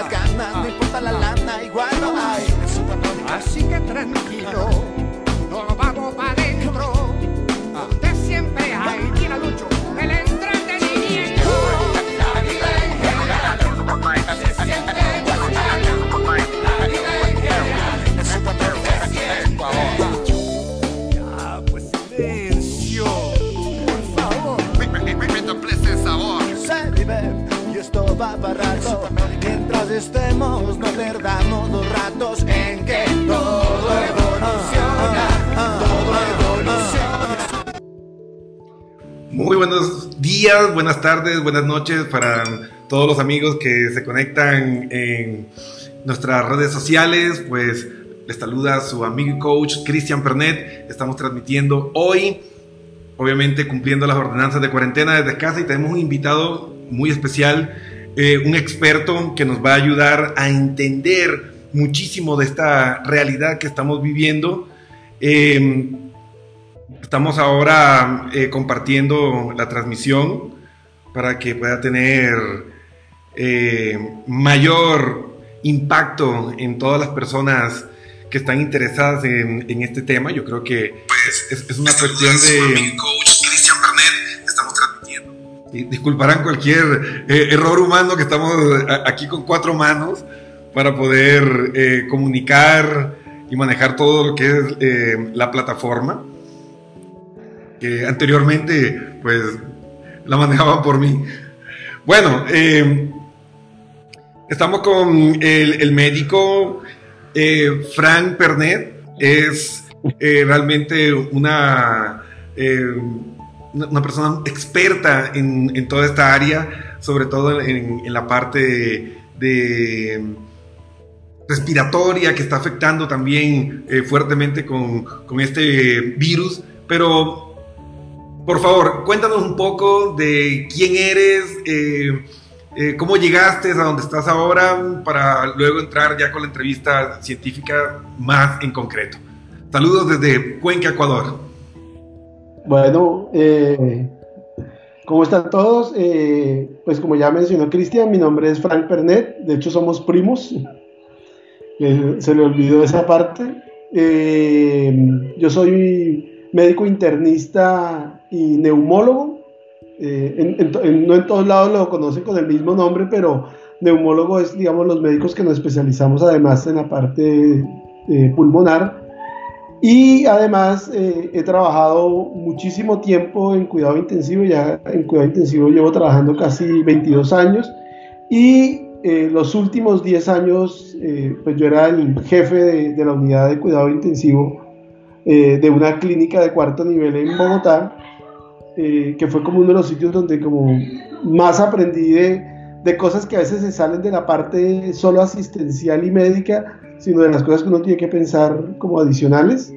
las ganas, no importa la lana, igual no hay. Así que tranquilo, nos vamos para adentro. Usted siempre hay, mira Lucho, el entretenimiento. La vida en general se siente igual. La vida en general se siente igual. Ya, pues silencio, por favor. Redoble sabor. Se vive y esto va para rato. Mientras estemos, no perdamos los ratos en que todo evoluciona. Todo evoluciona. Muy buenos días, buenas tardes, buenas noches para todos los amigos que se conectan en nuestras redes sociales. Pues les saluda su amigo y coach Cristian Pernett. Estamos transmitiendo hoy, obviamente cumpliendo las ordenanzas de cuarentena desde casa, y tenemos un invitado muy especial, un experto que nos va a ayudar a entender muchísimo de esta realidad que estamos viviendo. Estamos ahora compartiendo la transmisión para que pueda tener mayor impacto en todas las personas que están interesadas en este tema. Yo creo que pues, es una cuestión de... Coach Cristian Pernett, estamos transmitiendo. Disculparán cualquier error humano, que estamos aquí con cuatro manos para poder comunicar y manejar todo lo que es la plataforma, que anteriormente pues la manejaban por mí. Bueno, estamos con el médico Frank Pernett. Es realmente una persona experta en toda esta área, sobre todo en la parte de respiratoria, que está afectando también fuertemente con este virus. Pero, por favor, cuéntanos un poco de quién eres, cómo llegaste a donde estás ahora, para luego entrar ya con la entrevista científica más en concreto. Saludos desde Cuenca, Ecuador. Bueno, ¿cómo están todos? Pues como ya mencionó Cristian, mi nombre es Frank Pernett. De hecho, somos primos. Se le olvidó esa parte. Yo soy médico internista y neumólogo. No en todos lados lo conocen con el mismo nombre, pero neumólogo es, digamos, los médicos que nos especializamos además en la parte pulmonar. Y además he trabajado muchísimo tiempo en cuidado intensivo. Ya en cuidado intensivo llevo trabajando casi 22 años, y los últimos 10 años pues yo era el jefe de la unidad de cuidado intensivo de una clínica de cuarto nivel en Bogotá, que fue como uno de los sitios donde como más aprendí de cosas que a veces se salen de la parte solo asistencial y médica, sino de las cosas que uno tiene que pensar como adicionales.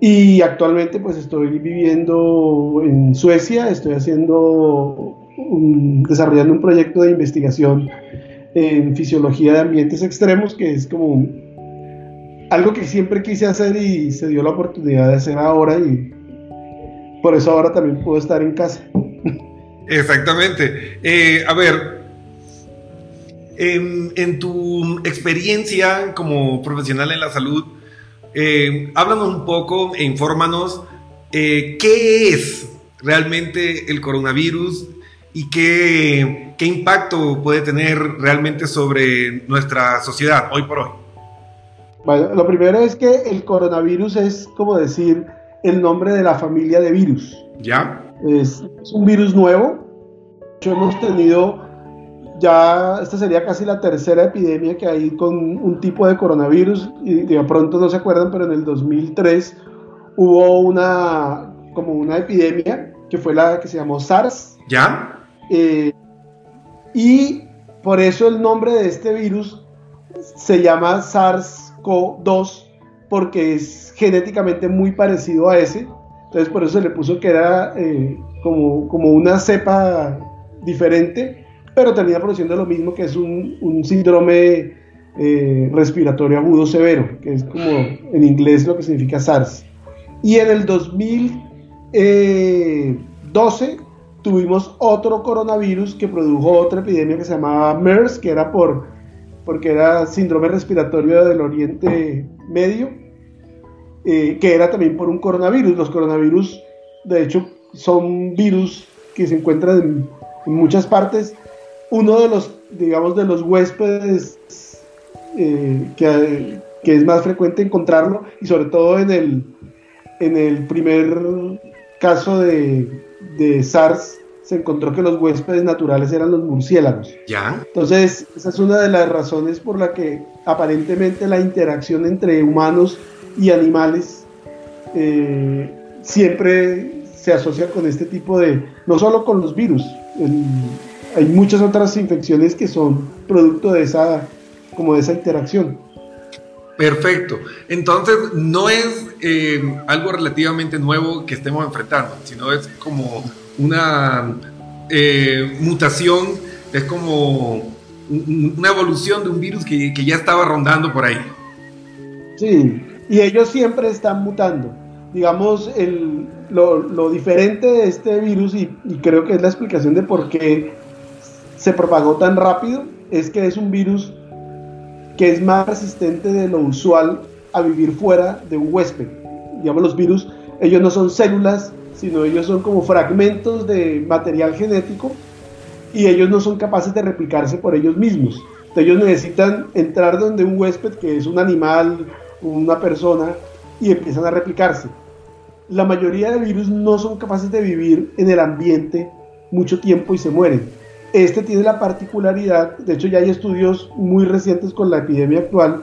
Y actualmente pues estoy viviendo en Suecia, estoy desarrollando un proyecto de investigación en fisiología de ambientes extremos, que es como algo que siempre quise hacer y se dio la oportunidad de hacer ahora, y por eso ahora también puedo estar en casa. Exactamente. A ver, en tu experiencia como profesional en la salud, háblanos un poco e infórmanos qué es realmente el coronavirus y qué impacto puede tener realmente sobre nuestra sociedad hoy por hoy. Bueno, lo primero es que el coronavirus es, como decir, el nombre de la familia de virus. ¿Ya? Es un virus nuevo. De hecho, hemos tenido ya, esta sería casi la tercera epidemia que hay con un tipo de coronavirus. Y de pronto no se acuerdan, pero en el 2003 hubo una epidemia que fue la que se llamó SARS. ¿Ya? Y por eso el nombre de este virus se llama SARS-CoV-2, porque es genéticamente muy parecido a ese. Entonces por eso se le puso que era como una cepa diferente, pero termina produciendo lo mismo, que es un síndrome respiratorio agudo severo, que es como en inglés lo que significa SARS. Y en el 2012 tuvimos otro coronavirus que produjo otra epidemia que se llamaba MERS, que era por porque era síndrome respiratorio del Oriente Medio, que era también por un coronavirus. Los coronavirus, de hecho, son virus que se encuentran en muchas partes. Uno de los, digamos, de los huéspedes que es más frecuente encontrarlo, y sobre todo en el primer caso de SARS, se encontró que los huéspedes naturales eran los murciélagos. ¿Ya? Entonces, esa es una de las razones por la que aparentemente la interacción entre humanos y animales siempre se asocia con este tipo de... No solo con los virus, hay muchas otras infecciones que son producto de esa interacción. Perfecto. Entonces, no es algo relativamente nuevo que estemos enfrentando, sino es como una mutación, es como una evolución de un virus que ya estaba rondando por ahí. Sí, y ellos siempre están mutando. Digamos, lo diferente de este virus, y creo que es la explicación de por qué se propagó tan rápido, es que es un virus que es más resistente de lo usual a vivir fuera de un huésped. Digamos, los virus, ellos no son células, sino ellos son como fragmentos de material genético, y ellos no son capaces de replicarse por ellos mismos. Ellos necesitan entrar donde un huésped, que es un animal, una persona, y empiezan a replicarse. La mayoría de virus no son capaces de vivir en el ambiente mucho tiempo y se mueren. Este tiene la particularidad, de hecho ya hay estudios muy recientes con la epidemia actual,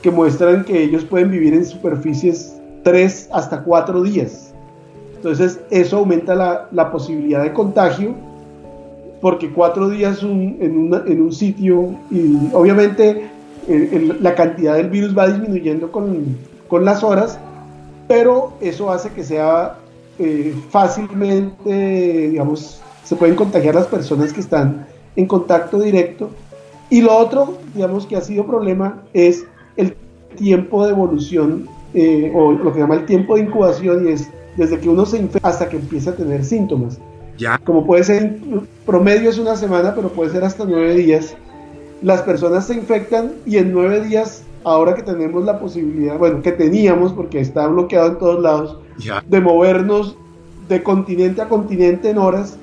que muestran que ellos pueden vivir en superficies 3 hasta 4 días. Entonces eso aumenta la posibilidad de contagio, porque 4 días en un sitio, y obviamente la cantidad del virus va disminuyendo con las horas, pero eso hace que sea fácilmente, digamos, se pueden contagiar las personas que están en contacto directo. Y lo otro, digamos, que ha sido problema es el tiempo de evolución, o lo que se llama el tiempo de incubación, y es desde que uno se infecta hasta que empieza a tener síntomas. Ya. Como puede ser, promedio es una semana, pero puede ser hasta 9 días. Las personas se infectan y en 9 días, ahora que tenemos la posibilidad, bueno, que teníamos porque está bloqueado en todos lados, ya, de movernos de continente a continente en horas,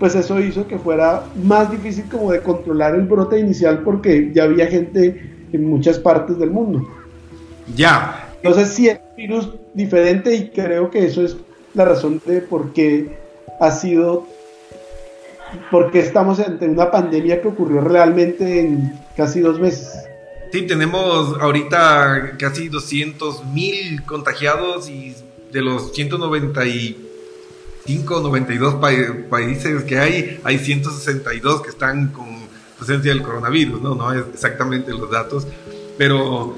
pues eso hizo que fuera más difícil como de controlar el brote inicial, porque ya había gente en muchas partes del mundo. Ya. Entonces sí es un virus diferente, y creo que eso es la razón de por qué estamos ante una pandemia que ocurrió realmente en casi 2 meses. Sí, tenemos ahorita casi 200,000 contagiados, y de los 192 países que hay 162 que están con presencia del coronavirus, no es exactamente los datos, pero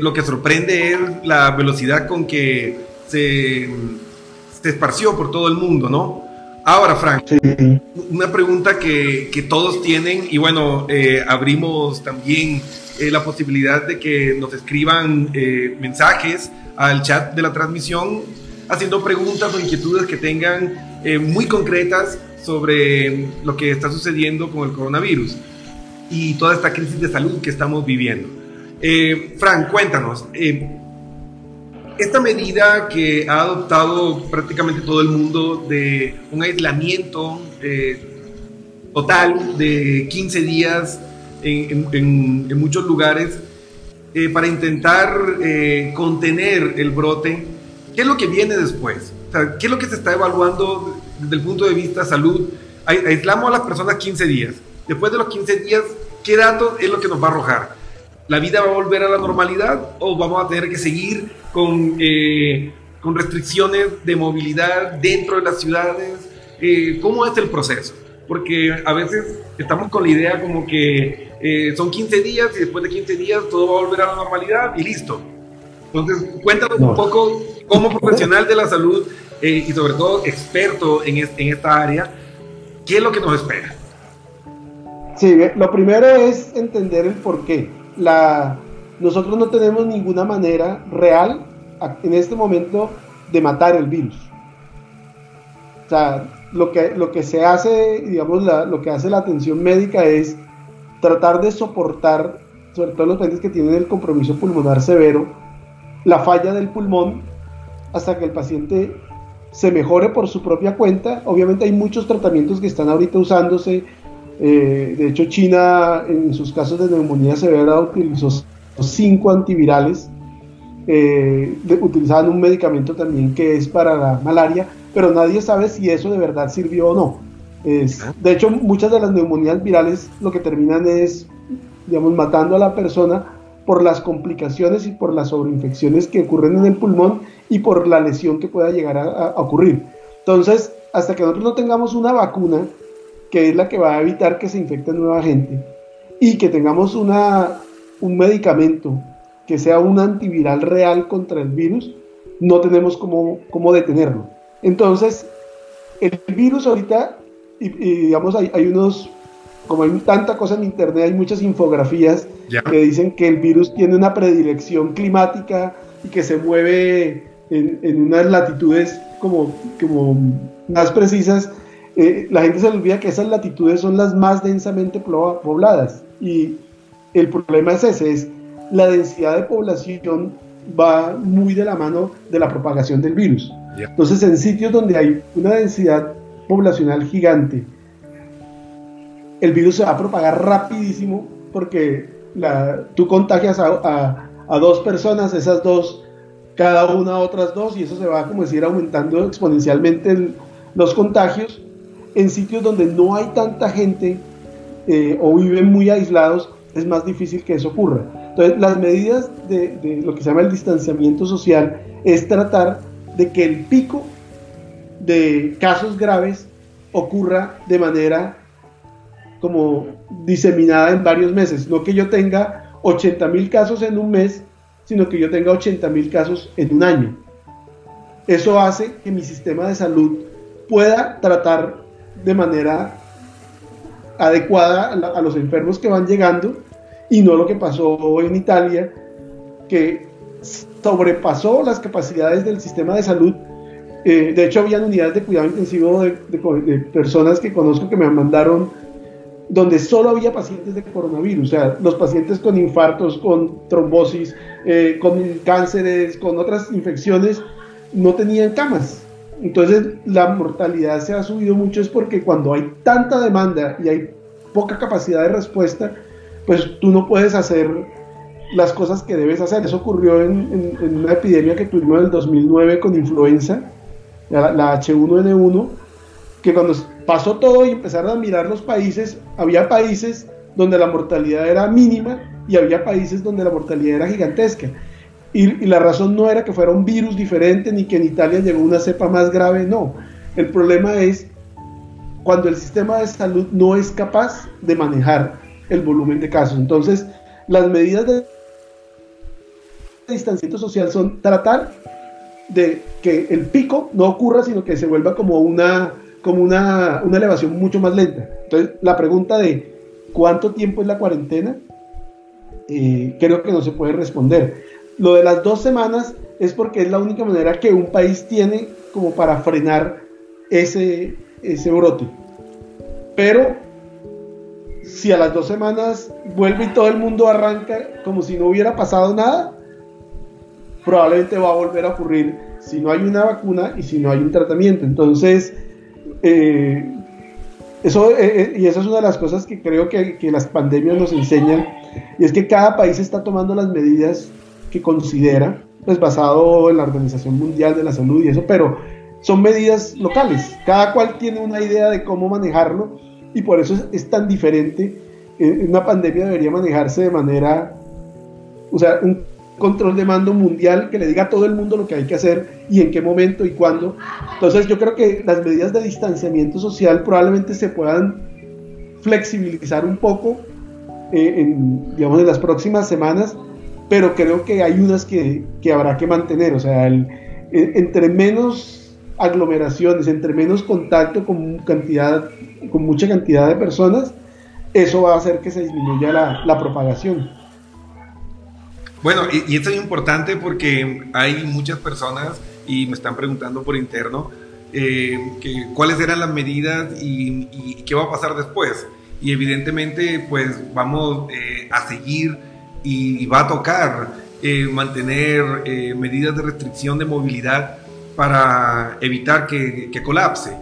lo que sorprende es la velocidad con que se esparció por todo el mundo, ¿no? Ahora, Frank, sí, una pregunta que todos tienen, y bueno, abrimos también la posibilidad de que nos escriban mensajes al chat de la transmisión, haciendo preguntas o inquietudes que tengan muy concretas sobre lo que está sucediendo con el coronavirus y toda esta crisis de salud que estamos viviendo. Frank, cuéntanos, esta medida que ha adoptado prácticamente todo el mundo de un aislamiento total de 15 días en muchos lugares para intentar contener el brote, ¿qué es lo que viene después? O sea, ¿qué es lo que se está evaluando desde el punto de vista salud? Aislamos a las personas 15 días. Después de los 15 días, ¿qué datos es lo que nos va a arrojar? ¿La vida va a volver a la normalidad o vamos a tener que seguir con restricciones de movilidad dentro de las ciudades? ¿Cómo es el proceso? Porque a veces estamos con la idea como que son 15 días y después de 15 días todo va a volver a la normalidad y listo. Entonces, cuéntanos un poco, como profesional de la salud y sobre todo experto en esta área, ¿qué es lo que nos espera? Sí, lo primero es entender el porqué. Nosotros no tenemos ninguna manera real en este momento de matar el virus. O sea, lo que se hace, digamos, lo que hace la atención médica es tratar de soportar. sobre todo los pacientes que tienen el compromiso pulmonar severo, la falla del pulmón hasta que el paciente se mejore por su propia cuenta. Obviamente hay muchos tratamientos que están ahorita usándose, de hecho China en sus casos de neumonía severa utilizó 5 antivirales, utilizaban un medicamento también que es para la malaria, pero nadie sabe si eso de verdad sirvió o no. De hecho, muchas de las neumonías virales lo que terminan es, digamos, matando a la persona por las complicaciones y por las sobreinfecciones que ocurren en el pulmón y por la lesión que pueda llegar a ocurrir. Entonces, hasta que nosotros no tengamos una vacuna, que es la que va a evitar que se infecte nueva gente, y que tengamos un medicamento que sea un antiviral real contra el virus, no tenemos cómo detenerlo. Entonces, el virus ahorita, y digamos, hay unos, como hay tanta cosa en internet, hay muchas infografías que dicen que el virus tiene una predilección climática y que se mueve en unas latitudes como más precisas. La gente se olvida que esas latitudes son las más densamente pobladas, y el problema es ese, es la densidad de población va muy de la mano de la propagación del virus. Entonces, en sitios donde hay una densidad poblacional gigante, el virus se va a propagar rapidísimo, porque tú contagias a 2 personas, esas 2, cada una a otras 2, y eso se va, como decir, aumentando exponencialmente los contagios. En sitios donde no hay tanta gente o viven muy aislados, es más difícil que eso ocurra. Entonces, las medidas de lo que se llama el distanciamiento social es tratar de que el pico de casos graves ocurra de manera como diseminada en varios meses, no que yo tenga 80.000 casos en un mes, sino que yo tenga 80.000 casos en un año. Eso hace que mi sistema de salud pueda tratar de manera adecuada a los enfermos que van llegando, y no lo que pasó en Italia, que sobrepasó las capacidades del sistema de salud. De hecho, habían unidades de cuidado intensivo de personas que conozco que me mandaron, donde solo había pacientes de coronavirus, o sea, los pacientes con infartos, con trombosis, con cánceres, con otras infecciones, no tenían camas. Entonces, la mortalidad se ha subido mucho, es porque cuando hay tanta demanda y hay poca capacidad de respuesta, pues tú no puedes hacer las cosas que debes hacer. Eso ocurrió en una epidemia que tuvimos en el 2009 con influenza, la H1N1, que cuando pasó todo y empezaron a mirar los países, había países donde la mortalidad era mínima y había países donde la mortalidad era gigantesca. Y la razón no era que fuera un virus diferente, ni que en Italia llegó una cepa más grave, no. El problema es cuando el sistema de salud no es capaz de manejar el volumen de casos. Entonces, las medidas de distanciamiento social son tratar de que el pico no ocurra, sino que se vuelva como una elevación mucho más lenta. Entonces, la pregunta de cuánto tiempo es la cuarentena, creo que no se puede responder. Lo de las 2 semanas es porque es la única manera que un país tiene como para frenar ese brote. Pero si a las 2 semanas vuelve y todo el mundo arranca como si no hubiera pasado nada, probablemente va a volver a ocurrir si no hay una vacuna y si no hay un tratamiento. Entonces, eso es una de las cosas que creo que las pandemias nos enseñan, y es que cada país está tomando las medidas que considera, pues basado en la Organización Mundial de la Salud y eso, pero son medidas locales, cada cual tiene una idea de cómo manejarlo, y por eso es tan diferente. Una pandemia debería manejarse de manera, o sea, un control de mando mundial que le diga a todo el mundo lo que hay que hacer y en qué momento y cuándo. Entonces, yo creo que las medidas de distanciamiento social probablemente se puedan flexibilizar un poco en las próximas semanas, pero creo que hay unas que habrá que mantener. O sea, entre menos aglomeraciones, entre menos contacto con mucha cantidad de personas, eso va a hacer que se disminuya la propagación. Bueno, y esto es importante porque hay muchas personas, y me están preguntando por interno, cuáles eran las medidas y qué va a pasar después. Y evidentemente, pues vamos a seguir y va a tocar mantener medidas de restricción de movilidad para evitar que colapse.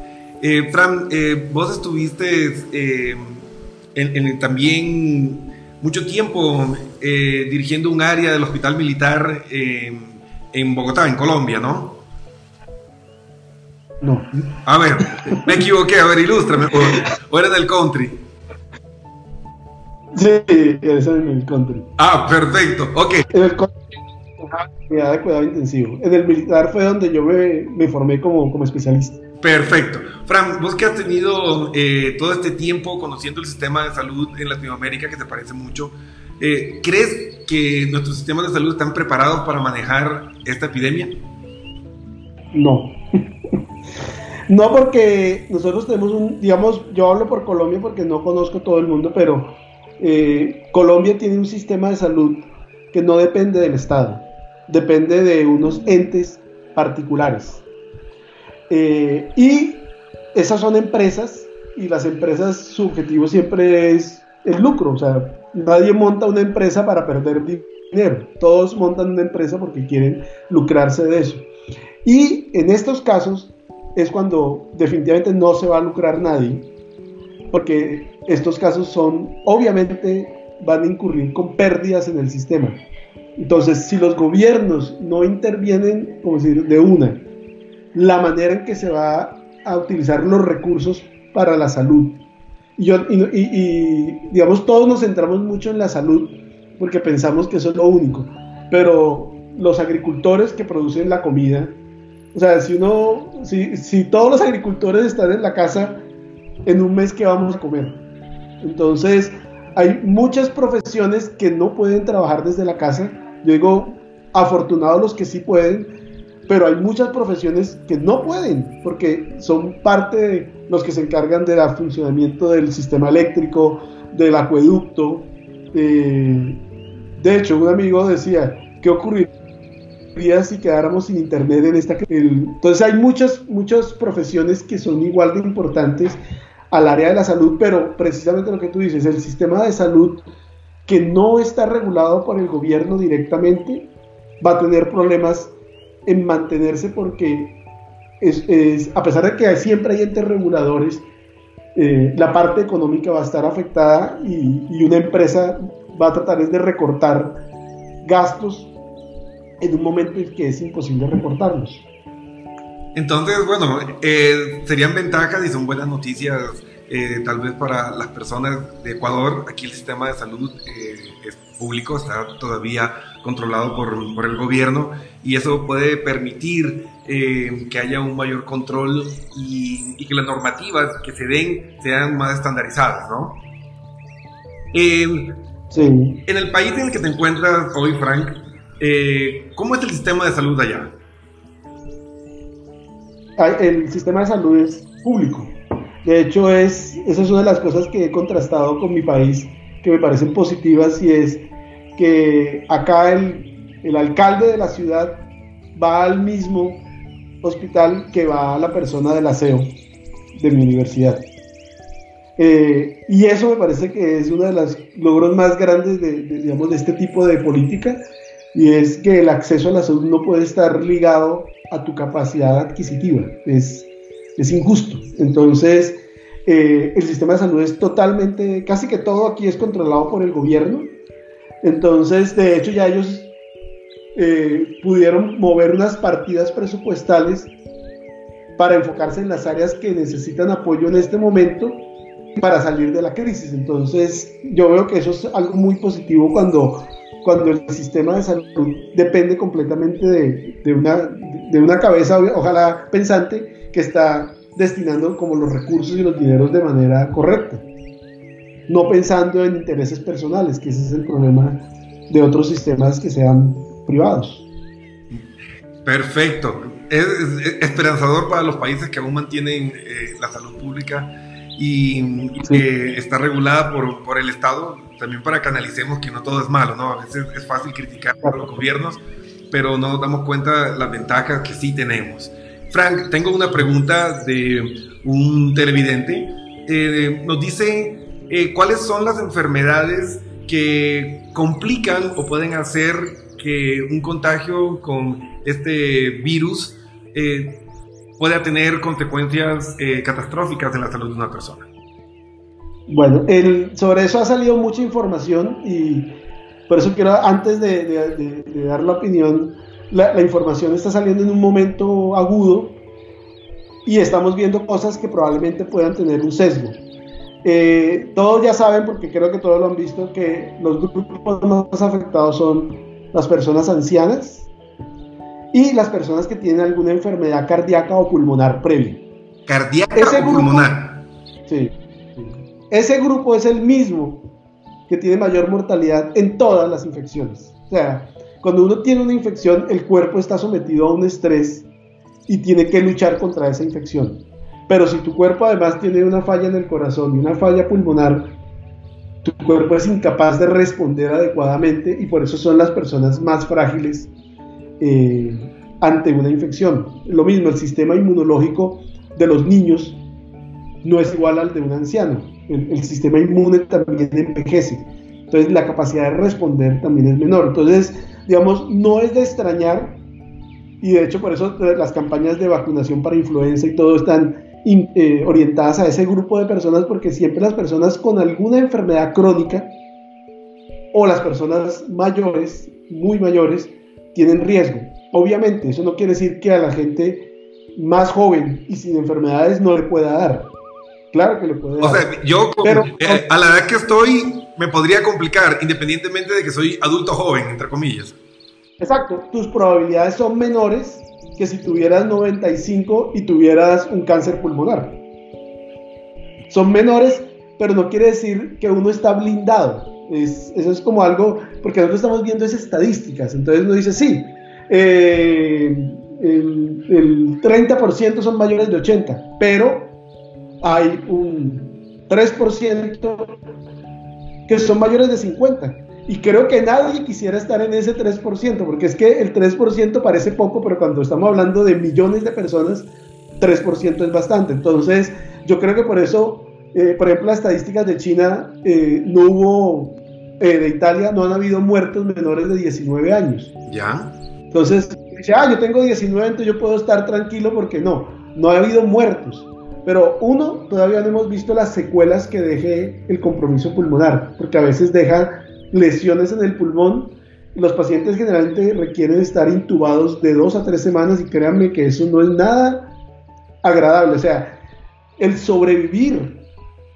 Fran, vos estuviste también mucho tiempo dirigiendo un área del Hospital Militar en Bogotá, en Colombia, ¿no? No. A ver, me equivoqué, a ver, ilústrame. ¿O eres del country? Sí, eres en el country. Ah, perfecto, ok. En el country, unidad de cuidado intensivo. En el militar fue donde yo me formé como especialista. Perfecto. Fran, vos que has tenido todo este tiempo conociendo el sistema de salud en Latinoamérica, que te parece mucho, ¿crees que nuestros sistemas de salud están preparados para manejar esta epidemia? No. No, porque nosotros tenemos digamos, yo hablo por Colombia porque no conozco todo el mundo, pero Colombia tiene un sistema de salud que no depende del Estado, depende de unos entes particulares. Y esas son empresas, y las empresas, su objetivo siempre es el lucro. O sea, nadie monta una empresa para perder dinero, todos montan una empresa porque quieren lucrarse de eso. Y en estos casos es cuando definitivamente no se va a lucrar nadie, porque estos casos obviamente van a incurrir con pérdidas en el sistema. Entonces, si los gobiernos no intervienen, como decir, de una, la manera en que se va a utilizar los recursos para la salud. Y digamos, todos nos centramos mucho en la salud porque pensamos que eso es lo único, pero los agricultores que producen la comida, o sea, si todos los agricultores están en la casa, en un mes, ¿qué vamos a comer? Entonces, hay muchas profesiones que no pueden trabajar desde la casa. Yo digo, afortunados los que sí pueden, pero hay muchas profesiones que no pueden, porque son parte de los que se encargan del funcionamiento del sistema eléctrico, del acueducto. De hecho, un amigo decía, ¿qué ocurriría si quedáramos sin internet en esta crisis? Entonces hay muchas profesiones que son igual de importantes al área de la salud, pero precisamente lo que tú dices, el sistema de salud que no está regulado por el gobierno directamente va a tener problemas en mantenerse, porque a pesar de que siempre hay entes reguladores, la parte económica va a estar afectada, y una empresa va a tratar de recortar gastos en un momento en que es imposible reportarlos. Entonces, bueno, serían ventajas y son buenas noticias tal vez para las personas de Ecuador. Aquí el sistema de salud es público, está todavía controlado por el gobierno, y eso puede permitir que haya un mayor control y que las normativas que se den sean más estandarizadas, ¿no? Sí. En el país en el que te encuentras hoy, Frank, ¿cómo es el sistema de salud allá? El sistema de salud es público. De hecho, esa es una de las cosas que he contrastado con mi país, que me parecen positivas, y es que acá el alcalde de la ciudad va al mismo hospital que va la persona del aseo de mi universidad. Y eso me parece que es uno de los logros más grandes de este tipo de política. Y es que el acceso a la salud no puede estar ligado a tu capacidad adquisitiva, es injusto. Entonces, el sistema de salud es totalmente, casi que todo aquí es controlado por el gobierno. Entonces, de hecho, ya ellos pudieron mover unas partidas presupuestales para enfocarse en las áreas que necesitan apoyo en este momento para salir de la crisis. Entonces, yo veo que eso es algo muy positivo cuando el sistema de salud depende completamente de una cabeza, ojalá pensante, que está destinando como los recursos y los dineros de manera correcta, no pensando en intereses personales, que ese es el problema de otros sistemas que sean privados. Perfecto, es esperanzador para los países que aún mantienen la salud pública y sí, que está regulada por el Estado. También para que analicemos que no todo es malo, ¿no? A veces es fácil criticar a los gobiernos, pero no nos damos cuenta de las ventajas que sí tenemos. Frank, tengo una pregunta de un televidente. Nos dice, ¿cuáles son las enfermedades que complican o pueden hacer que un contagio con este virus pueda tener consecuencias catastróficas en la salud de una persona. Bueno, sobre eso ha salido mucha información y por eso quiero, antes de dar la opinión, la información está saliendo en un momento agudo y estamos viendo cosas que probablemente puedan tener un sesgo. Todos ya saben, porque creo que todos lo han visto, que los grupos más afectados son las personas ancianas y las personas que tienen alguna enfermedad cardíaca o pulmonar previa. ¿Cardíaca o pulmonar? Sí. Ese grupo es el mismo que tiene mayor mortalidad en todas las infecciones. O sea, cuando uno tiene una infección, el cuerpo está sometido a un estrés y tiene que luchar contra esa infección. Pero si tu cuerpo además tiene una falla en el corazón y una falla pulmonar, tu cuerpo es incapaz de responder adecuadamente y por eso son las personas más frágiles ante una infección. Lo mismo, el sistema inmunológico de los niños no es igual al de un anciano. El sistema inmune también envejece. Entonces la capacidad de responder también es menor. Entonces, digamos, no es de extrañar, y de hecho por eso las campañas de vacunación para influenza y todo están orientadas a ese grupo de personas, porque siempre las personas con alguna enfermedad crónica o las personas mayores, muy mayores, tienen riesgo. Obviamente, eso no quiere decir que a la gente más joven y sin enfermedades no le pueda dar. Claro que le puede dar. O sea, yo a la edad que estoy me podría complicar, independientemente de que soy adulto joven, entre comillas. Exacto, tus probabilidades son menores que si tuvieras 95 y tuvieras un cáncer pulmonar. Son menores, pero no quiere decir que uno está blindado. Eso es como algo, porque nosotros estamos viendo esas estadísticas. Entonces uno dice, sí, el 30% son mayores de 80, pero hay un 3% que son mayores de 50. Y creo que nadie quisiera estar en ese 3%, porque es que el 3% parece poco, pero cuando estamos hablando de millones de personas, 3% es bastante. Entonces, yo creo que por eso, por ejemplo, las estadísticas de China, no hubo, de Italia, no han habido muertos menores de 19 años. ¿Ya? Entonces, dice, yo tengo 19, entonces yo puedo estar tranquilo porque no ha habido muertos. Pero uno, todavía no hemos visto las secuelas que deje el compromiso pulmonar, porque a veces deja lesiones en el pulmón. Los pacientes generalmente requieren estar intubados de 2 a 3 semanas y créanme que eso no es nada agradable. O sea, el sobrevivir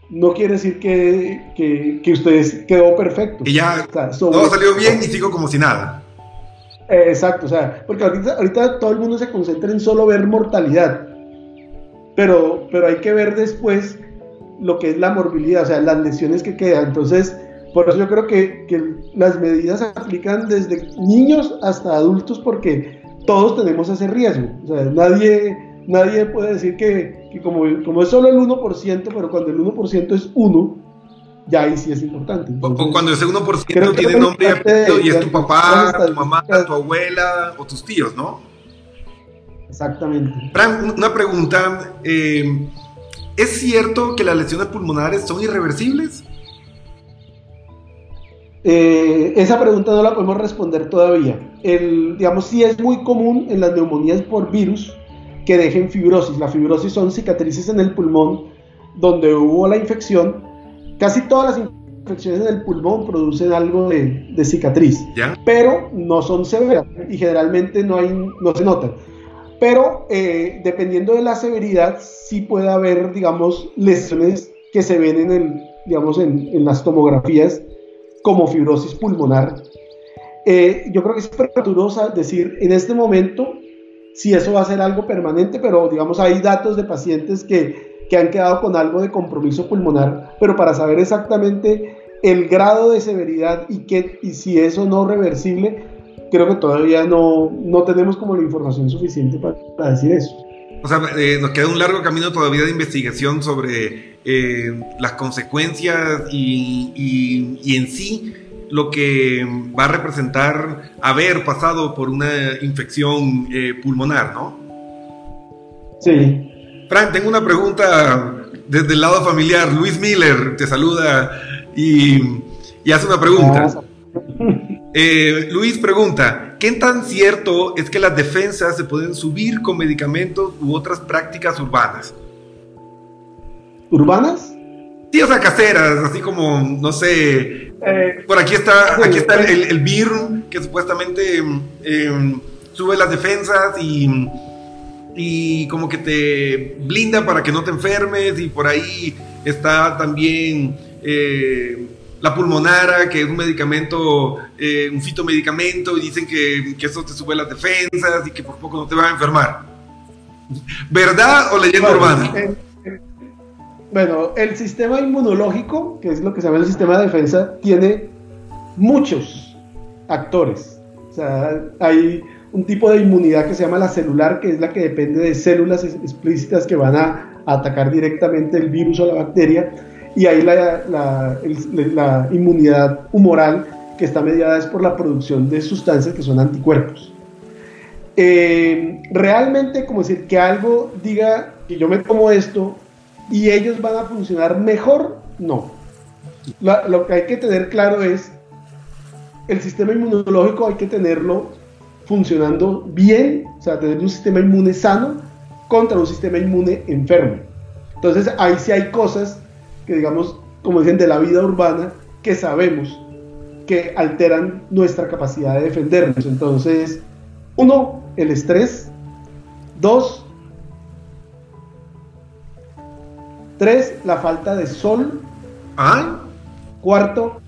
no quiere decir que usted quedó perfecto. Y ya, o sea, todo salió bien y sigo como si nada. Exacto, o sea, porque ahorita todo el mundo se concentra en solo ver mortalidad, pero hay que ver después lo que es la morbilidad, o sea, las lesiones que quedan. Entonces, por eso yo creo que las medidas se aplican desde niños hasta adultos, porque todos tenemos ese riesgo. O sea, nadie puede decir que como es solo el 1%, pero cuando el 1% es 1, ya ahí sí es importante. Entonces, o cuando ese 1% tiene nombre y apellido y es tu papá, tu mamá, tu abuela o tus tíos, ¿no? Exactamente. Fran, una pregunta. ¿Es cierto que las lesiones pulmonares son irreversibles? Esa pregunta no la podemos responder todavía. Digamos, sí es muy común en las neumonías por virus que dejen fibrosis. La fibrosis son cicatrices en el pulmón donde hubo la infección. Casi todas las infecciones en el pulmón producen algo de cicatriz. ¿Ya? Pero no son severas y generalmente no se notan. Pero dependiendo de la severidad, sí puede haber, digamos, lesiones que se ven en las tomografías como fibrosis pulmonar. Yo creo que es prematurosa decir en este momento si eso va a ser algo permanente, pero digamos hay datos de pacientes que han quedado con algo de compromiso pulmonar, pero para saber exactamente el grado de severidad y si eso no es reversible, creo que todavía no tenemos como la información suficiente para decir eso. O sea, nos queda un largo camino todavía de investigación sobre las consecuencias y en sí lo que va a representar haber pasado por una infección pulmonar, ¿no? Sí. Frank, tengo una pregunta desde el lado familiar. Luis Miller te saluda y y hace una pregunta. Luis pregunta, ¿qué tan cierto es que las defensas se pueden subir con medicamentos u otras prácticas urbanas? ¿Urbanas? Sí, o sea, caseras, así como, no sé, por aquí está el virus que supuestamente sube las defensas y como que te blinda para que no te enfermes, y por ahí está también la pulmonara, que es un medicamento, un fitomedicamento, y dicen que eso te sube las defensas y que por poco no te vas a enfermar. ¿Verdad o leyenda urbana? Bueno, el sistema inmunológico, que es lo que se llama el sistema de defensa, tiene muchos actores. O sea, hay un tipo de inmunidad que se llama la celular, que es la que depende de células explícitas que van a atacar directamente el virus o la bacteria, y hay la inmunidad humoral, que está mediada es por la producción de sustancias que son anticuerpos. Realmente, como decir que algo diga que yo me tomo esto y ellos van a funcionar mejor, no. Lo que hay que tener claro es el sistema inmunológico, hay que tenerlo funcionando bien, o sea, tener un sistema inmune sano contra un sistema inmune enfermo. Entonces ahí sí hay cosas que, digamos, como dicen, de la vida urbana, que sabemos que alteran nuestra capacidad de defendernos. Entonces, 1, el estrés, 2, 3, la falta de sol, 4,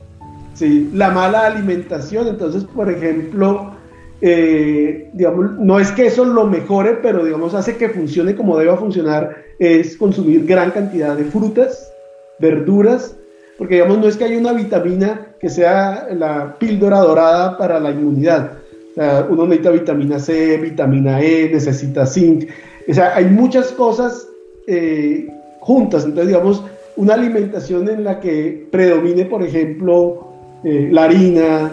sí, la mala alimentación. Entonces, por ejemplo, digamos, no es que eso lo mejore, pero digamos hace que funcione como deba funcionar, es consumir gran cantidad de frutas, verduras, porque digamos no es que haya una vitamina que sea la píldora dorada para la inmunidad. O sea, uno necesita vitamina C, vitamina E, necesita zinc, o sea, hay muchas cosas juntas. Entonces, digamos, una alimentación en la que predomine, por ejemplo, la harina,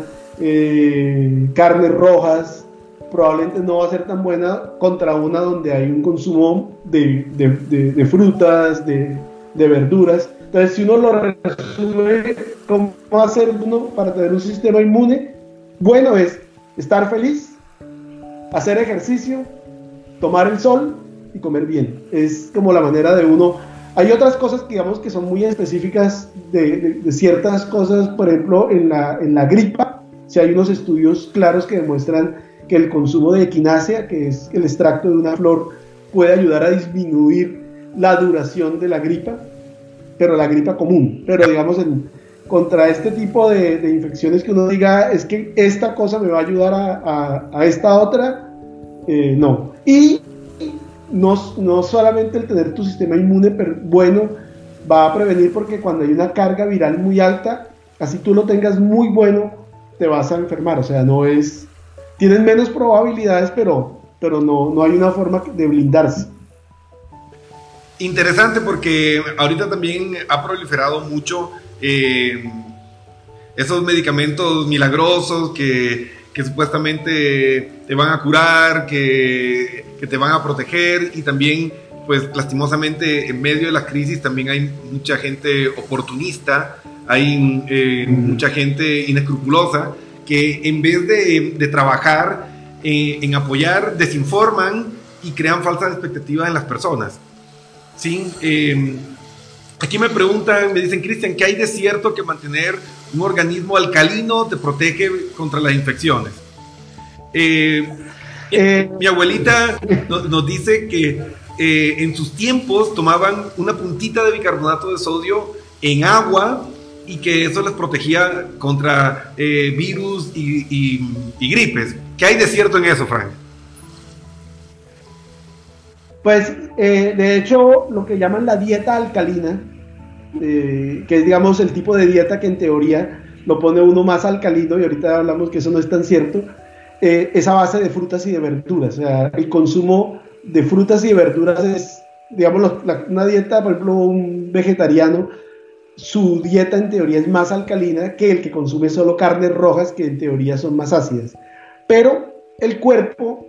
carnes rojas, probablemente no va a ser tan buena contra una donde hay un consumo de frutas, de verduras. Entonces, si uno lo resume, ¿cómo va a hacer uno para tener un sistema inmune? Bueno, es estar feliz, hacer ejercicio, tomar el sol y comer bien. Es como la manera de uno. Hay otras cosas que, digamos, que son muy específicas de ciertas cosas. Por ejemplo, en la gripa, si hay unos estudios claros que demuestran que el consumo de equinácea, que es el extracto de una flor, puede ayudar a disminuir la duración de la gripa, pero la gripa común. Pero digamos, contra este tipo de infecciones que uno diga, es que esta cosa me va a ayudar a esta otra, no. Y no solamente el tener tu sistema inmune bueno va a prevenir, porque cuando hay una carga viral muy alta, así tú lo tengas muy bueno, te vas a enfermar. O sea, no es, tienen menos probabilidades, pero no hay una forma de blindarse. Interesante, porque ahorita también ha proliferado mucho esos medicamentos milagrosos que supuestamente te van a curar, que te van a proteger, y también, pues, lastimosamente, en medio de las crisis también hay mucha gente oportunista, hay mucha gente inescrupulosa que, en vez de trabajar en apoyar, desinforman y crean falsas expectativas en las personas. ¿Sí? Aquí me preguntan, me dicen, Cristian, ¿qué hay de cierto que mantener un organismo alcalino te protege contra las infecciones? Mi abuelita nos dice que en sus tiempos tomaban una puntita de bicarbonato de sodio en agua y que eso les protegía contra virus y gripes. ¿Qué hay de cierto en eso, Frank? Pues, de hecho, lo que llaman la dieta alcalina, que es, digamos, el tipo de dieta que en teoría lo pone uno más alcalino, y ahorita hablamos que eso no es tan cierto, es a base de frutas y de verduras. O sea, el consumo de frutas y de verduras es, digamos, una dieta, por ejemplo, un vegetariano, su dieta en teoría es más alcalina que el que consume solo carnes rojas, que en teoría son más ácidas. Pero el cuerpo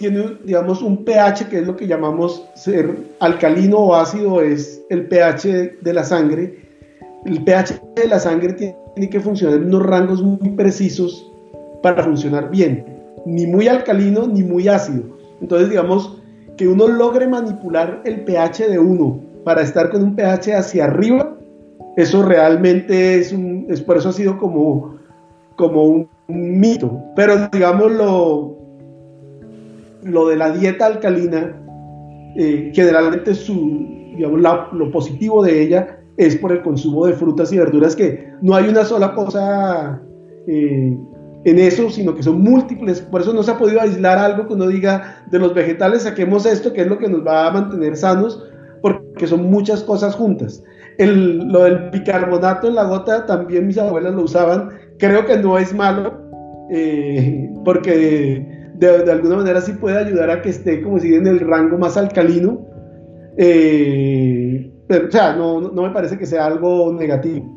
tiene, digamos, un pH, que es lo que llamamos ser alcalino o ácido, es el pH de la sangre, El pH de la sangre tiene que funcionar en unos rangos muy precisos para funcionar bien, ni muy alcalino ni muy ácido. Entonces, digamos que uno logre manipular el pH de uno para estar con un pH hacia arriba, eso realmente es por eso ha sido como un mito. Pero digamos lo de la dieta alcalina, generalmente lo positivo de ella es por el consumo de frutas y verduras, que no hay una sola cosa en eso, sino que son múltiples. Por eso no se ha podido aislar algo que uno diga, de los vegetales saquemos esto, que es lo que nos va a mantener sanos, porque son muchas cosas juntas. Lo del bicarbonato en la gota también mis abuelas lo usaban. Creo que no es malo, porque de alguna manera sí puede ayudar a que esté, como si en el rango más alcalino, pero, o sea, no me parece que sea algo negativo.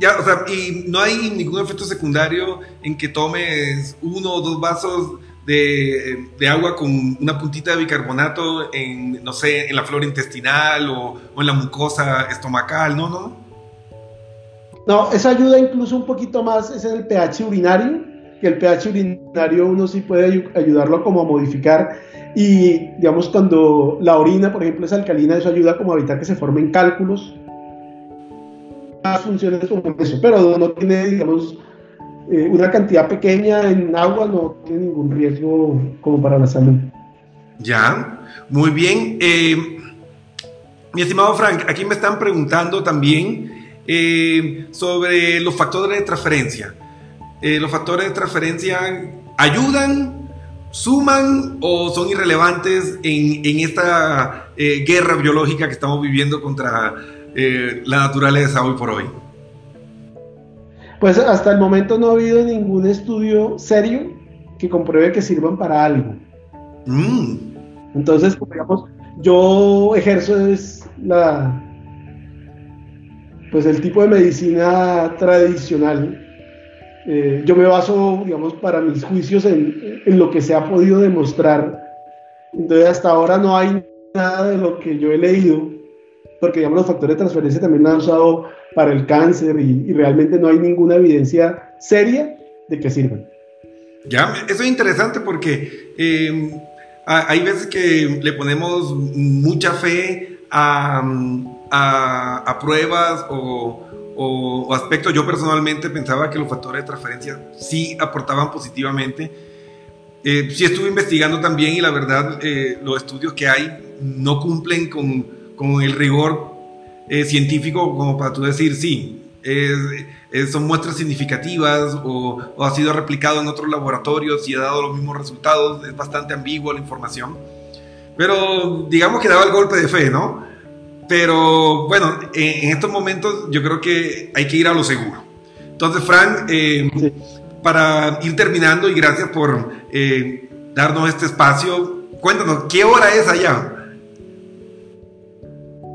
Ya, o sea, y no hay ningún efecto secundario en que tomes 1 o 2 vasos de agua con una puntita de bicarbonato en, no sé, en la flora intestinal o en la mucosa estomacal, No, esa ayuda incluso un poquito más es en el pH urinario, que el pH urinario uno sí puede ayudarlo como a modificar, y digamos cuando la orina, por ejemplo, es alcalina, eso ayuda como a evitar que se formen cálculos, más funciones como eso, pero no tiene, digamos, una cantidad pequeña en agua, no tiene ningún riesgo como para la salud. Ya, muy bien. Mi estimado Frank, aquí me están preguntando también sobre los factores de transferencia. ¿Los factores de transferencia ayudan, suman o son irrelevantes en esta guerra biológica que estamos viviendo contra la naturaleza hoy por hoy? Pues hasta el momento no ha habido ningún estudio serio que compruebe que sirvan para algo. Entonces, digamos, yo ejerzo el tipo de medicina tradicional. Yo me baso, digamos, para mis juicios en lo que se ha podido demostrar. Entonces, hasta ahora no hay nada de lo que yo he leído, porque, digamos, los factores de transferencia también lo han usado para el cáncer y realmente no hay ninguna evidencia seria de que sirvan. Ya, eso es interesante porque hay veces que le ponemos mucha fe a pruebas o aspectos. Yo personalmente pensaba que los factores de transferencia sí aportaban positivamente. Sí estuve investigando también y la verdad los estudios que hay no cumplen con el rigor científico como para tú decir sí, son muestras significativas o ha sido replicado en otros laboratorios y ha dado los mismos resultados. Es bastante ambigua la información, pero digamos que daba el golpe de fe, ¿no? Pero bueno, en estos momentos yo creo que hay que ir a lo seguro. Entonces, Frank, sí, para ir terminando, y gracias por darnos este espacio, cuéntanos, ¿qué hora es allá?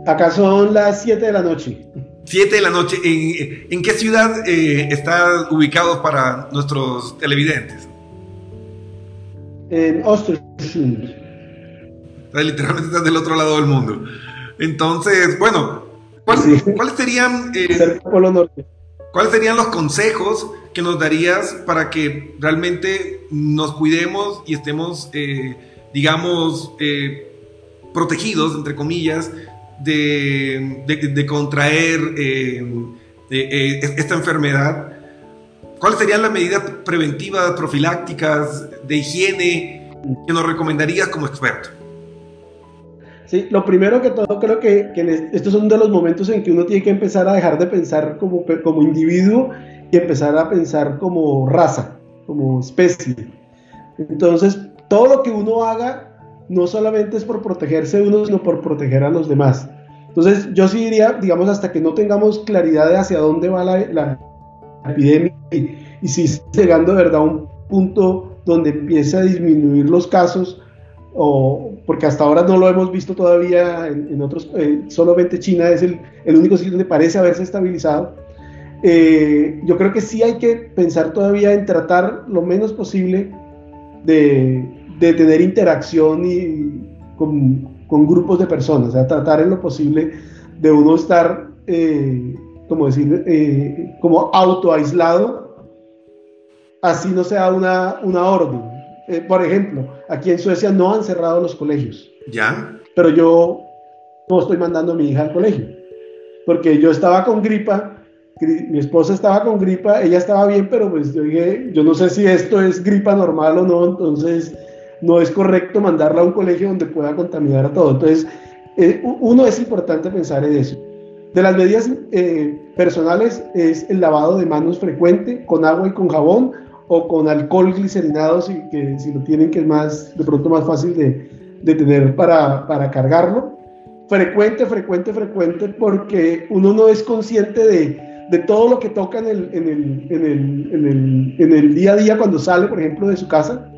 Acá son las 7 de la noche. 7 de la noche. ¿En qué ciudad estás ubicado para nuestros televidentes? En Ostersund. Literalmente estás del otro lado del mundo. Entonces, bueno, ¿cuáles serían los consejos que nos darías para que realmente nos cuidemos y estemos, digamos, protegidos, entre comillas, de contraer esta enfermedad? ¿Cuáles serían las medidas preventivas, profilácticas, de higiene que nos recomendarías como experto? Sí, lo primero que todo, creo que estos son de los momentos en que uno tiene que empezar a dejar de pensar como individuo y empezar a pensar como raza, como especie. Entonces, todo lo que uno haga no solamente es por protegerse uno, sino por proteger a los demás. Entonces, yo sí diría, digamos, hasta que no tengamos claridad de hacia dónde va la epidemia y si está llegando de verdad a un punto donde empieza a disminuir los casos, porque hasta ahora no lo hemos visto todavía en otros, solamente China es el único sitio donde parece haberse estabilizado. Yo creo que sí hay que pensar todavía en tratar lo menos posible de tener interacción con grupos de personas, o sea, tratar en lo posible de uno estar como decir, como autoaislado, así no sea una orden. Por ejemplo, aquí en Suecia no han cerrado los colegios. Ya. Pero yo no estoy mandando a mi hija al colegio, porque yo estaba con gripa, mi esposa estaba con gripa, ella estaba bien, pero pues yo dije, yo no sé si esto es gripa normal o no, entonces no es correcto mandarla a un colegio donde pueda contaminar a todo. Entonces, uno es importante pensar en eso. De las medidas personales es el lavado de manos frecuente, con agua y con jabón, o con alcohol glicerinado, si lo tienen, que es más, de pronto más fácil de tener para cargarlo. Frecuente, porque uno no es consciente de todo lo que toca en el día a día cuando sale, por ejemplo, de su casa,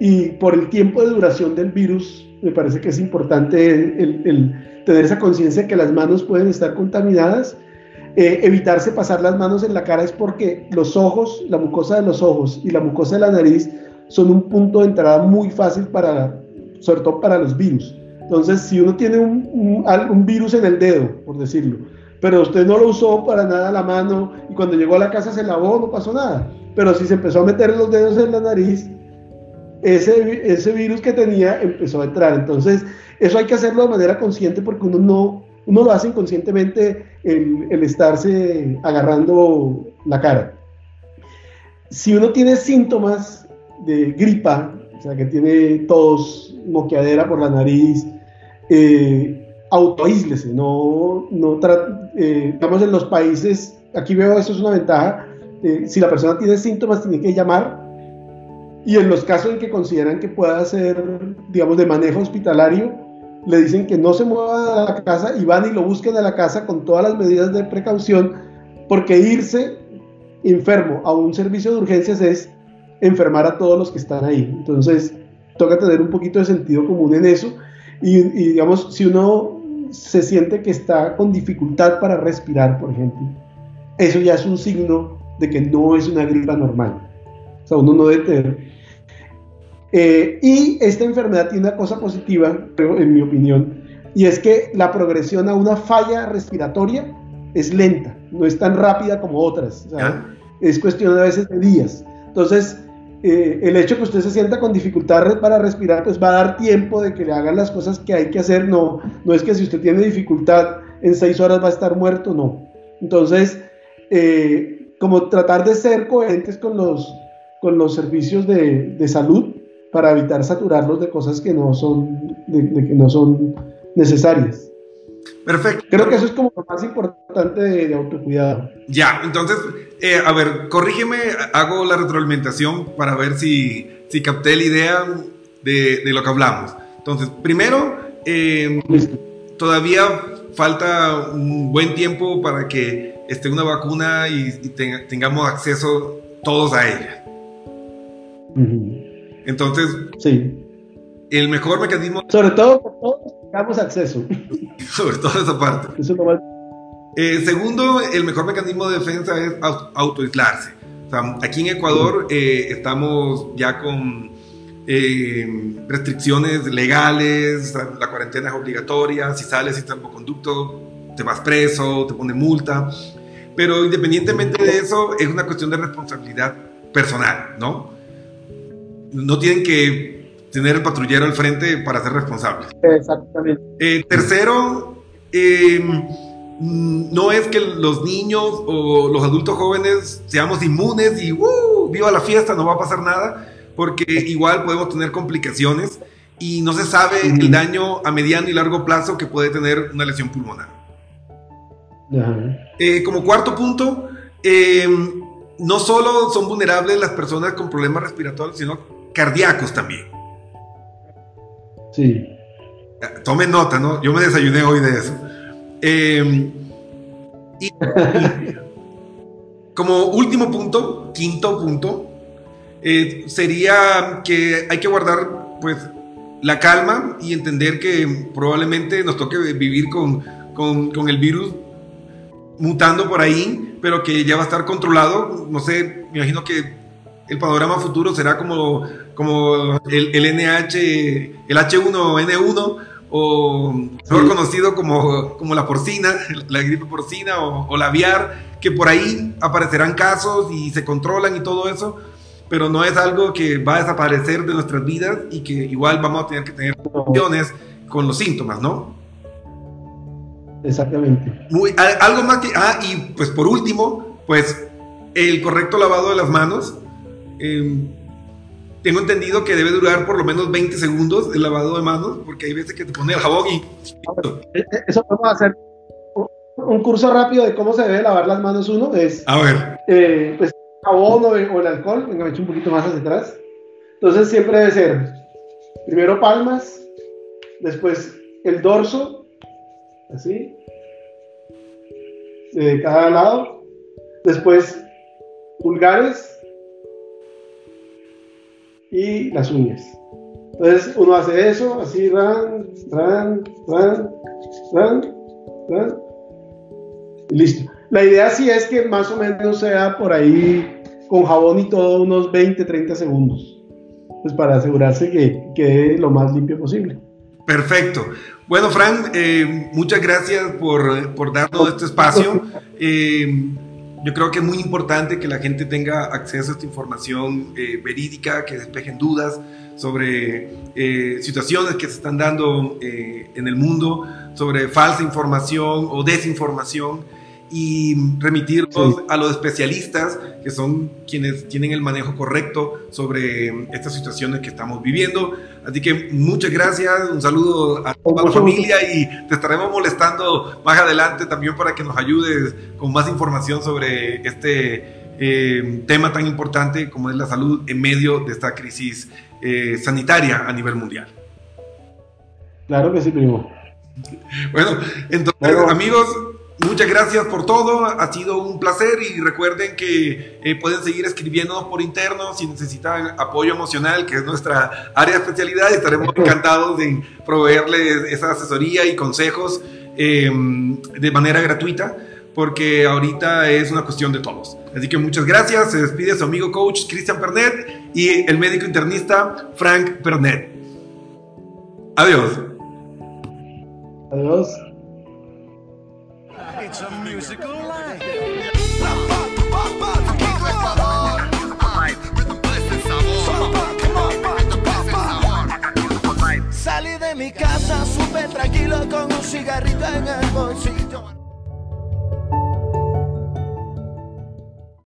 y por el tiempo de duración del virus. Me parece que es importante el tener esa conciencia de que las manos pueden estar contaminadas. Evitarse pasar las manos en la cara, es porque los ojos, la mucosa de los ojos y la mucosa de la nariz son un punto de entrada muy fácil sobre todo para los virus. Entonces, si uno tiene un virus en el dedo, por decirlo, pero usted no lo usó para nada la mano, y cuando llegó a la casa se lavó, no pasó nada, pero si se empezó a meter los dedos en la nariz, ese virus que tenía empezó a entrar. Entonces, eso hay que hacerlo de manera consciente, porque uno lo hace inconscientemente, el estarse agarrando la cara. Si uno tiene síntomas de gripa, o sea, que tiene tos, moqueadera por la nariz, autoaíslese, estamos en los países, aquí veo eso es una ventaja, si la persona tiene síntomas tiene que llamar, y en los casos en que consideran que pueda ser, digamos, de manejo hospitalario, le dicen que no se mueva de la casa, y van y lo buscan de la casa con todas las medidas de precaución, porque irse enfermo a un servicio de urgencias es enfermar a todos los que están ahí. Entonces, toca tener un poquito de sentido común en eso, y digamos, si uno se siente que está con dificultad para respirar, por ejemplo, eso ya es un signo de que no es una gripa normal. O sea, uno no debe tener. Y esta enfermedad tiene una cosa positiva, en mi opinión, y es que la progresión a una falla respiratoria es lenta, no es tan rápida como otras, ¿sabes? Es cuestión a veces de días. Entonces, el hecho que usted se sienta con dificultad para respirar, pues va a dar tiempo de que le hagan las cosas que hay que hacer. No es que si usted tiene dificultad en 6 horas va a estar muerto, no. Entonces, como tratar de ser coherentes con los servicios de salud, para evitar saturarlos de cosas que no son, que no son necesarias. Perfecto. Creo que eso es como lo más importante de autocuidado. Ya, entonces, a ver, corrígeme, hago la retroalimentación para ver si capté la idea de lo que hablamos. Entonces, primero, todavía falta un buen tiempo para que esté una vacuna y tengamos acceso todos a ella. Uh-huh. Entonces, sí, el mejor mecanismo, sobre todo por todos tengamos acceso, sobre todo esa parte. Eso no vale. Segundo, el mejor mecanismo de defensa es autoaislarse. O sea, aquí en Ecuador estamos ya con restricciones legales, la cuarentena es obligatoria, si sales sin salvoconducto te vas preso, te ponen multa, pero independientemente de eso es una cuestión de responsabilidad personal, ¿no? No tienen que tener el patrullero al frente para ser responsables. Exactamente. Tercero, no es que los niños o los adultos jóvenes seamos inmunes y viva la fiesta, no va a pasar nada, porque igual podemos tener complicaciones y no se sabe el daño a mediano y largo plazo que puede tener una lesión pulmonar. Como cuarto punto, no solo son vulnerables las personas con problemas respiratorios, sino cardíacos también. Sí. Tomen nota, ¿no? Yo me desayuné hoy de eso. Y como último punto, quinto punto, sería que hay que guardar, pues, la calma y entender que probablemente nos toque vivir con el virus mutando por ahí, pero que ya va a estar controlado. No sé, me imagino que el panorama futuro será como el H1N1 o mejor conocido como la porcina, la gripe porcina o la aviar, que por ahí aparecerán casos y se controlan y todo eso, pero no es algo que va a desaparecer de nuestras vidas y que igual vamos a tener que tener opciones con los síntomas, ¿no? Exactamente. Algo más que... y pues por último, pues el correcto lavado de las manos. Tengo entendido que debe durar por lo menos 20 segundos el lavado de manos, porque hay veces que te pone el jabón y... Eso vamos a hacer un curso rápido de cómo se debe lavar las manos uno. A ver. Pues jabón o el alcohol. Venga, me echo un poquito más hacia atrás. Entonces siempre debe ser primero palmas, después el dorso, así, de cada lado, después pulgares y las uñas. Entonces uno hace eso, así, ran, y listo. La idea sí es que más o menos sea por ahí, con jabón y todo, unos 20-30 segundos, pues para asegurarse que quede lo más limpio posible. Perfecto. Bueno, Fran, muchas gracias por darnos este espacio. Yo creo que es muy importante que la gente tenga acceso a esta información verídica, que despejen dudas sobre situaciones que se están dando en el mundo, sobre falsa información o desinformación, y remitirnos a los especialistas, que son quienes tienen el manejo correcto sobre estas situaciones que estamos viviendo. Así que muchas gracias, un saludo a toda la familia, y te estaremos molestando más adelante también para que nos ayudes con más información sobre este tema tan importante como es la salud en medio de esta crisis sanitaria a nivel mundial. Claro que sí, primo. Bueno, entonces, amigos, muchas gracias por todo, ha sido un placer, y recuerden que pueden seguir escribiéndonos por interno si necesitan apoyo emocional, que es nuestra área de especialidad. Estaremos encantados de proveerles esa asesoría y consejos de manera gratuita, porque ahorita es una cuestión de todos. Así que muchas gracias, se despide su amigo coach Cristian Pernett y el médico internista Frank Pernett. Adiós. Adiós. It's a musical life. Salí de mi casa súper tranquilo con un cigarrito en el bolsillo.